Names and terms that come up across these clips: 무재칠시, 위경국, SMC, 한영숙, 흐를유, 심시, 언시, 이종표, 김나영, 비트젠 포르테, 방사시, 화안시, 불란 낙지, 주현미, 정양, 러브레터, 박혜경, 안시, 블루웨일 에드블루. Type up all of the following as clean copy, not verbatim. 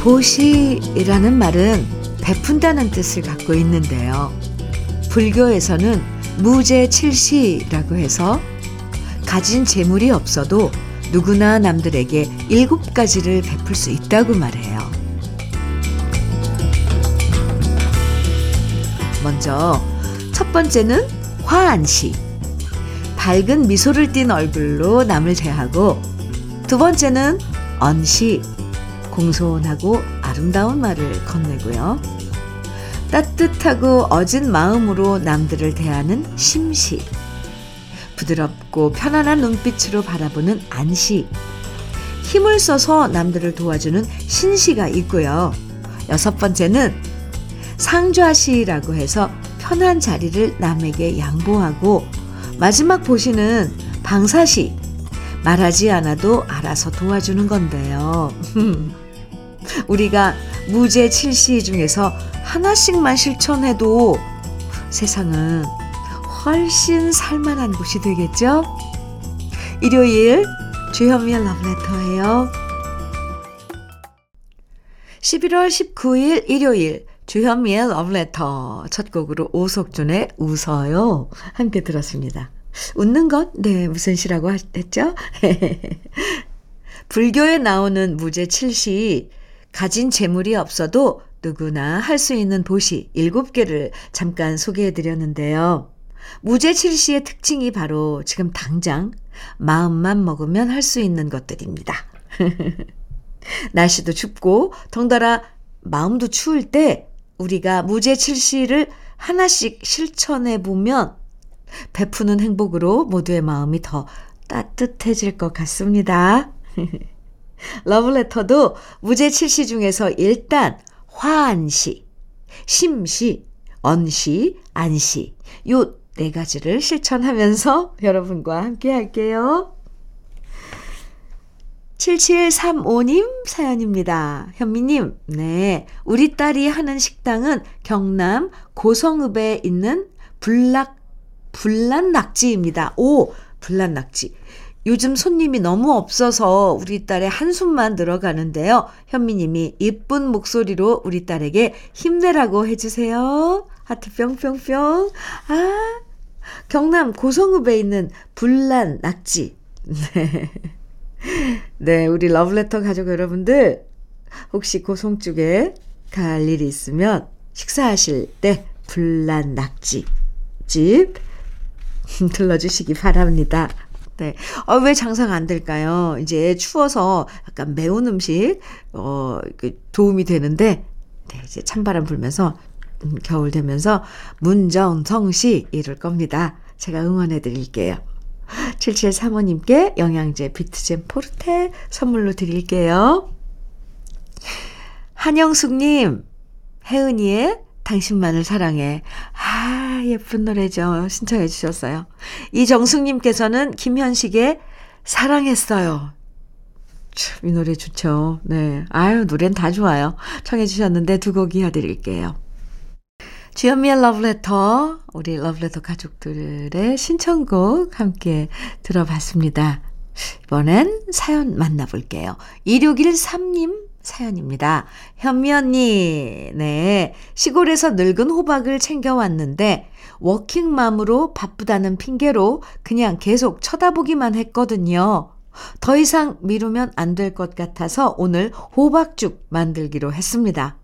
보시이라는 말은 베푼다는 뜻을 갖고 있는데요. 불교에서는 무재칠시라고 해서 가진 재물이 없어도 누구나 남들에게 7가지를 베풀 수 있다고 말해요. 먼저 첫 번째는 화안시, 밝은 미소를 띤 얼굴로 남을 대하고. 두 번째는 언시, 공손하고 아름다운 말을 건네고요. 따뜻하고 어진 마음으로 남들을 대하는 심시, 부드럽고 편안한 눈빛으로 바라보는 안시, 힘을 써서 남들을 도와주는 신시가 있고요. 6번째는 상좌시라고 해서 편한 자리를 남에게 양보하고, 마지막 보시는 방사시, 말하지 않아도 알아서 도와주는 건데요. 우리가 무재칠시 중에서 하나씩만 실천해도 세상은 훨씬 살만한 곳이 되겠죠? 일요일 주현미의 러브레터예요. 11월 19일 일요일 주현미의 러브레터 첫 곡으로 오석준의 웃어요 함께 들었습니다. 웃는 것? 네, 무슨 시라고 했죠? 불교에 나오는 무재칠시, 가진 재물이 없어도 누구나 할 수 있는 보시 7개를 잠깐 소개해드렸는데요. 무재칠시의 특징이 바로 지금 당장 마음만 먹으면 할 수 있는 것들입니다. 날씨도 춥고 덩달아 마음도 추울 때 우리가 무재칠시를 하나씩 실천해보면 베푸는 행복으로 모두의 마음이 더 따뜻해질 것 같습니다. 러브레터도 무재칠시 중에서 일단 화안시, 심시, 언시, 안시 요 4가지를 실천하면서 여러분과 함께 할게요. 7735님 사연입니다. 현미님, 네, 우리 딸이 하는 식당은 경남 고성읍에 있는 불란 낙지입니다. 오, 불란 낙지. 요즘 손님이 너무 없어서 우리 딸의 한숨만 늘어가는데요. 현미님이 이쁜 목소리로 우리 딸에게 힘내라고 해주세요. 하트 뿅뿅뿅. 아, 경남 고성읍에 있는 불란 낙지. 네. 네, 우리 러브레터 가족 여러분들 혹시 고성 쪽에 갈 일이 있으면 식사하실 때 불란 낙지 집 들러주시기 바랍니다. 네. 왜 장사가 안 될까요? 이제 추워서 약간 매운 음식, 도움이 되는데, 네, 이제 찬바람 불면서, 겨울 되면서, 문정성시 이럴 겁니다. 제가 응원해 드릴게요. 7735님께 영양제 비트젠 포르테 선물로 드릴게요. 한영숙님, 혜은이의 당신만을 사랑해. 아, 예쁜 노래죠. 신청해 주셨어요. 이정숙님께서는 김현식의 사랑했어요. 참, 이 노래 좋죠. 네. 아유, 노래는 다 좋아요. 청해 주셨는데 2곡 이어드릴게요. 주현미의 러브레터, 우리 러브레터 가족들의 신청곡 함께 들어봤습니다. 이번엔 사연 만나볼게요. 2613님 사연입니다. 현미 언니, 네, 시골에서 늙은 호박을 챙겨왔는데 워킹맘으로 바쁘다는 핑계로 그냥 계속 쳐다보기만 했거든요. 더 이상 미루면 안 될 것 같아서 오늘 호박죽 만들기로 했습니다.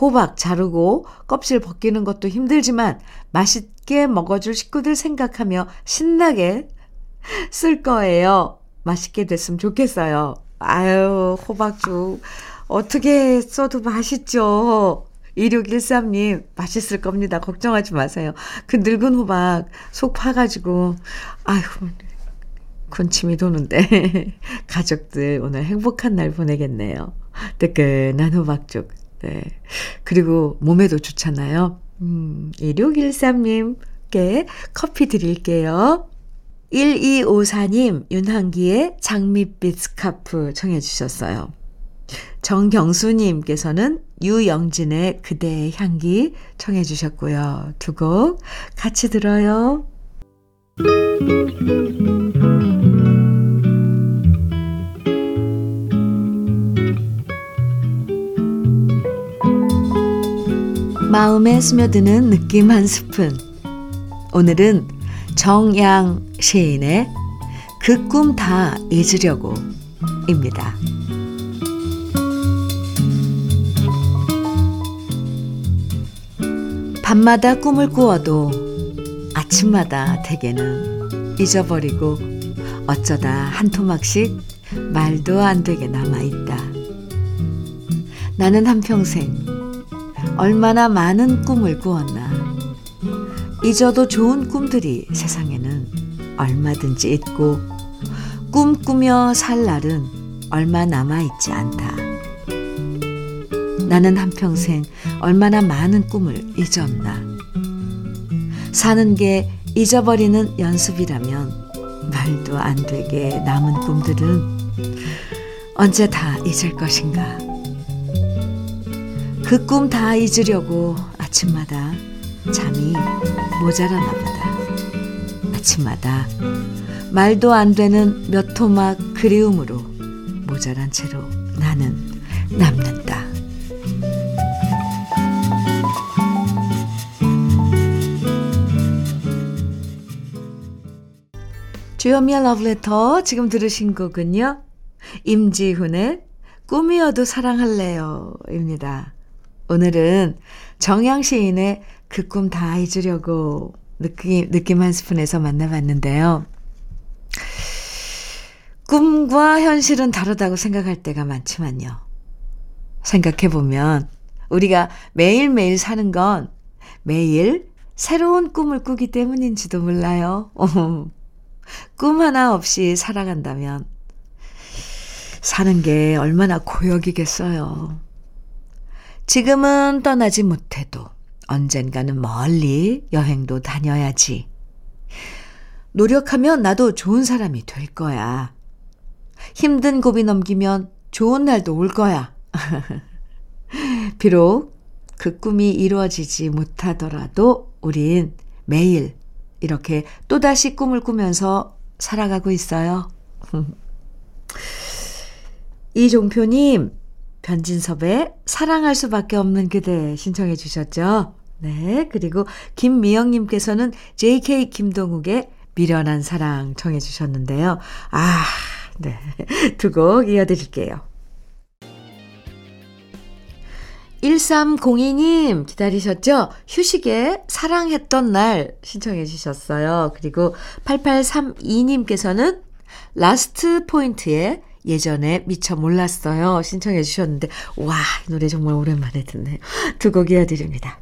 호박 자르고 껍질 벗기는 것도 힘들지만 맛있게 먹어줄 식구들 생각하며 신나게 쓸 거예요. 맛있게 됐으면 좋겠어요. 아유, 호박죽 어떻게 써도 맛있죠. 2613님, 맛있을 겁니다. 걱정하지 마세요. 그 늙은 호박 속 파가지고, 아유, 군침이 도는데. 가족들 오늘 행복한 날 보내겠네요. 뜨끈한 호박죽. 네. 그리고 몸에도 좋잖아요. 2613님께 커피 드릴게요. 1254님, 윤한기의 장밋빛 스카프 청해 주셨어요. 정경수님께서는 유영진의 그대의 향기 청해 주셨고요. 2곡 같이 들어요. 마음에 스며드는 느낌 한 스푼. 오늘은 정양 시인의 그 꿈 다 잊으려고 입니다. 밤마다 꿈을 꾸어도 아침마다 대개는 잊어버리고 어쩌다 한 토막씩 말도 안 되게 남아있다. 나는 한평생 얼마나 많은 꿈을 꾸었나. 잊어도 좋은 꿈들이 세상에는 얼마든지 있고 꿈꾸며 살 날은 얼마 남아있지 않다. 나는 한평생 얼마나 많은 꿈을 잊었나. 사는 게 잊어버리는 연습이라면 말도 안 되게 남은 꿈들은 언제 다 잊을 것인가. 그 꿈 다 잊으려고 아침마다 잠이 모자라나 보다. 아침마다 말도 안 되는 몇 토막 그리움으로 모자란 채로 나는 남는다. 주현미의 러브레터, 지금 들으신 곡은요, 임지훈의 꿈이어도 사랑할래요 입니다. 오늘은 정양 시인의 그 꿈 다 잊으려고 느낌 한 스푼에서 만나봤는데요. 꿈과 현실은 다르다고 생각할 때가 많지만요. 생각해보면 우리가 매일매일 사는 건 매일 새로운 꿈을 꾸기 때문인지도 몰라요. 꿈 하나 없이 살아간다면 사는 게 얼마나 고역이겠어요. 지금은 떠나지 못해도 언젠가는 멀리 여행도 다녀야지. 노력하면 나도 좋은 사람이 될 거야. 힘든 고비 넘기면 좋은 날도 올 거야. 비록 그 꿈이 이루어지지 못하더라도 우린 매일 이렇게 또다시 꿈을 꾸면서 살아가고 있어요. 이종표님, 변진섭의 사랑할 수밖에 없는 그대 신청해 주셨죠? 네, 그리고 김미영님께서는 JK 김동욱의 미련한 사랑 청해 주셨는데요. 아, 네, 두 곡 이어드릴게요. 1302님 기다리셨죠? 휴식에 사랑했던 날 신청해 주셨어요. 그리고 8832님께서는 라스트 포인트의 예전에 미처 몰랐어요 신청해 주셨는데, 와, 이 노래 정말 오랜만에 듣네요. 두 곡 이어드립니다.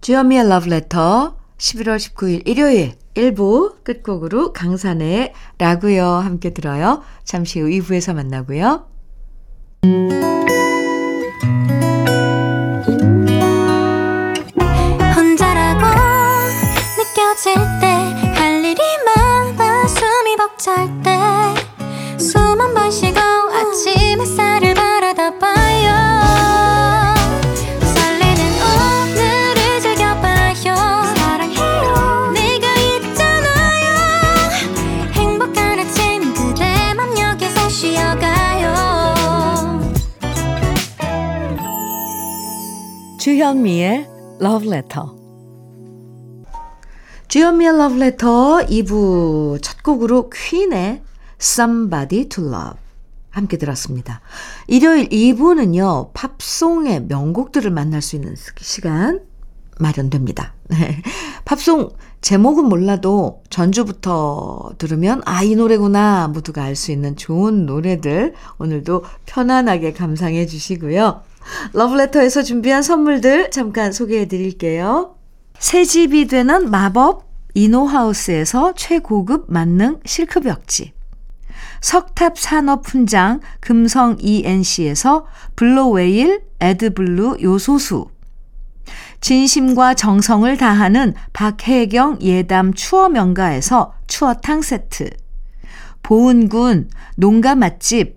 주현미의 러브레터 11월 19일 일요일 1부 끝곡으로 강산의 라구요 함께 들어요. 잠시 후 2부에서 만나고요. 혼자라고 느껴질 때 할 일이 많아 숨이 벅찰 때 숨 한 번 쉬고 아침 햇살을 바라다 봐요. 설레는 오늘을 즐겨봐요. 사랑해요. 내가 있잖아요. 행복한 아침 그대 맘 여기서 쉬어가요. 주현미의 러브레터. 주현미의 러브레터 2부 첫 곡으로 퀸의 Somebody to Love 함께 들었습니다. 일요일 2부는요, 팝송의 명곡들을 만날 수 있는 시간 마련됩니다. 팝송 제목은 몰라도 전주부터 들으면 아, 이 노래구나 모두가 알 수 있는 좋은 노래들 오늘도 편안하게 감상해 주시고요. 러브레터에서 준비한 선물들 잠깐 소개해 드릴게요. 새집이 되는 마법 이노하우스에서 최고급 만능 실크벽지, 석탑산업훈장 금성 ENC에서 블루웨일 에드블루 요소수, 진심과 정성을 다하는 박혜경 예담 추어명가에서 추어탕 세트, 보은군 농가 맛집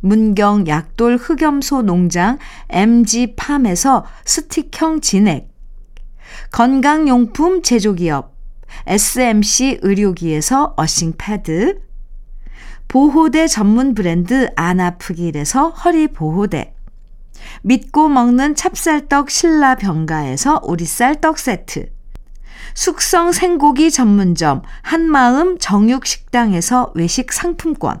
문경 약돌 흑염소 농장 MG팜에서 스틱형 진액, 건강용품 제조기업 SMC 의료기에서 어싱 패드, 보호대 전문 브랜드 안아프길에서 허리 보호대, 믿고 먹는 찹쌀떡 신라병가에서 오리쌀 떡 세트, 숙성 생고기 전문점 한마음 정육식당에서 외식 상품권,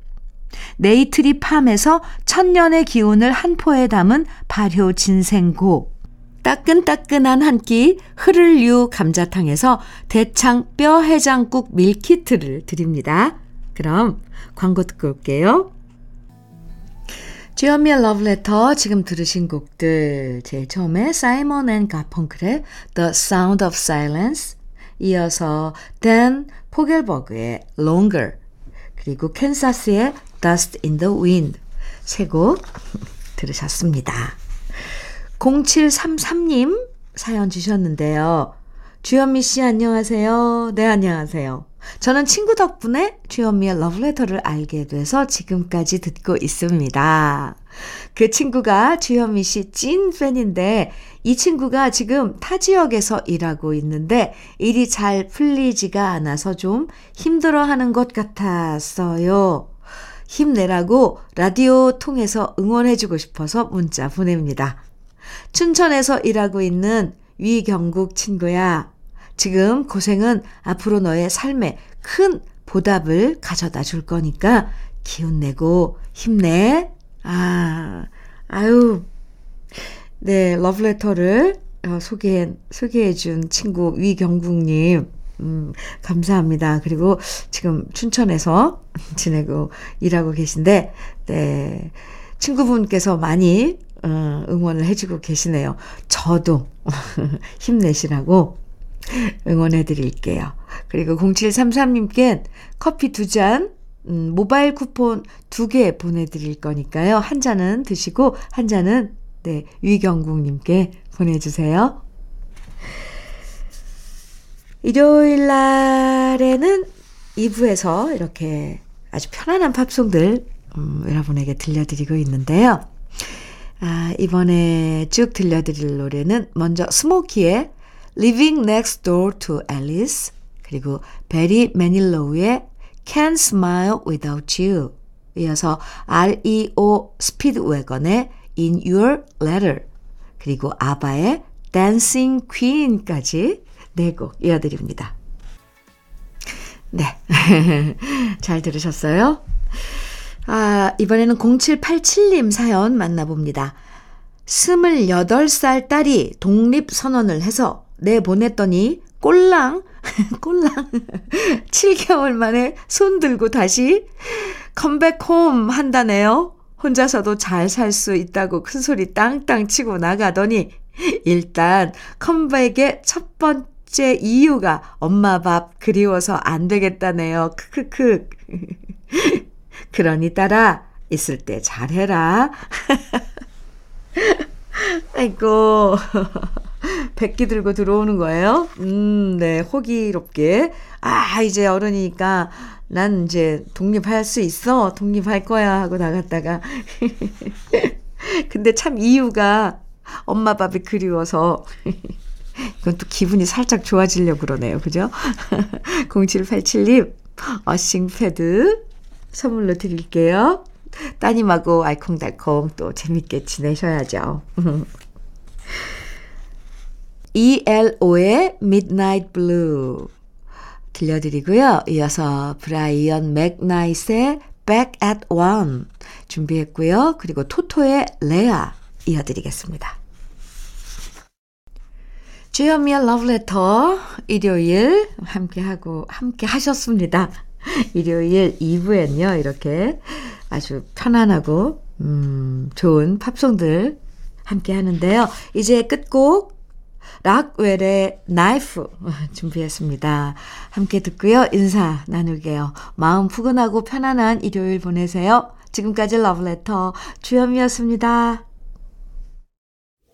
네이트리 팜에서 천년의 기운을 한 포에 담은 발효 진생고, 따끈따끈한 한 끼 흐를유 감자탕에서 대창 뼈 해장국 밀키트를 드립니다. 그럼 광고 듣고 올게요. 주현미의 러브레터, 지금 들으신 곡들, 제일 처음에 사이먼 앤 가펑클의 The Sound of Silence, 이어서 댄 포겔버그의 Longer, 그리고 캔사스의 Dust in the Wind, 세 곡 들으셨습니다. 0733님 사연 주셨는데요. 주현미 씨 안녕하세요. 네, 안녕하세요. 저는 친구 덕분에 주현미의 러브레터를 알게 돼서 지금까지 듣고 있습니다. 그 친구가 주현미 씨 찐 팬인데 이 친구가 지금 타 지역에서 일하고 있는데 일이 잘 풀리지가 않아서 좀 힘들어하는 것 같았어요. 힘내라고 라디오 통해서 응원해주고 싶어서 문자 보냅니다. 춘천에서 일하고 있는 위경국 친구야, 지금 고생은 앞으로 너의 삶에 큰 보답을 가져다 줄 거니까 기운내고 힘내. 네, 러브레터를 소개해준 친구 위경국님, 감사합니다. 그리고 지금 춘천에서 지내고 일하고 계신데, 네, 친구분께서 많이 응원을 해주고 계시네요. 저도 힘내시라고 응원해드릴게요. 그리고 0733님께 커피 2잔, 모바일 쿠폰 2개 보내드릴 거니까요. 한 잔은 드시고 한 잔은 네, 위경국님께 보내주세요. 일요일 날에는 2부에서 이렇게 아주 편안한 팝송들 여러분에게 들려드리고 있는데요. 이번에 쭉 들려드릴 노래는 먼저 스모키의 Living Next Door to Alice, 그리고 베리 매닐로우의 Can't Smile Without You, 이어서 REO 스피드웨건의 In Your Letter, 그리고 아바의 Dancing Queen까지 4곡 이어드립니다. 네, 잘 들으셨어요? 이번에는 0787님 사연 만나봅니다. 28살 딸이 독립선언을 해서 내보냈더니 꼴랑 7개월 만에 손 들고 다시 컴백홈 한다네요. 혼자서도 잘 살 수 있다고 큰소리 땅땅 치고 나가더니 일단 컴백의 첫 번째 이유가 엄마 밥 그리워서 안 되겠다네요. 크크크. 그러니 딸아, 있을 때 잘해라. 아이고, 백기 들고 들어오는 거예요? 네, 호기롭게. 이제 어른이니까 난 이제 독립할 수 있어. 독립할 거야 하고 나갔다가. 근데 참 이유가 엄마 밥이 그리워서. 이건 또 기분이 살짝 좋아지려고 그러네요. 그죠? 0787님, 어싱 패드 선물로 드릴게요. 따님하고 알콩달콩 또 재밌게 지내셔야죠. ELO의 Midnight Blue 들려드리고요. 이어서 브라이언 맥나잇의 Back at One 준비했고요. 그리고 토토의 레아 이어드리겠습니다. 주현미의 러브레터 일요일 함께 하셨습니다. 일요일 2부에는요. 이렇게 아주 편안하고 좋은 팝송들 함께 하는데요. 이제 끝곡 락웰의 나이프 준비했습니다. 함께 듣고요. 인사 나눌게요. 마음 푸근하고 편안한 일요일 보내세요. 지금까지 러브레터 주현미였습니다.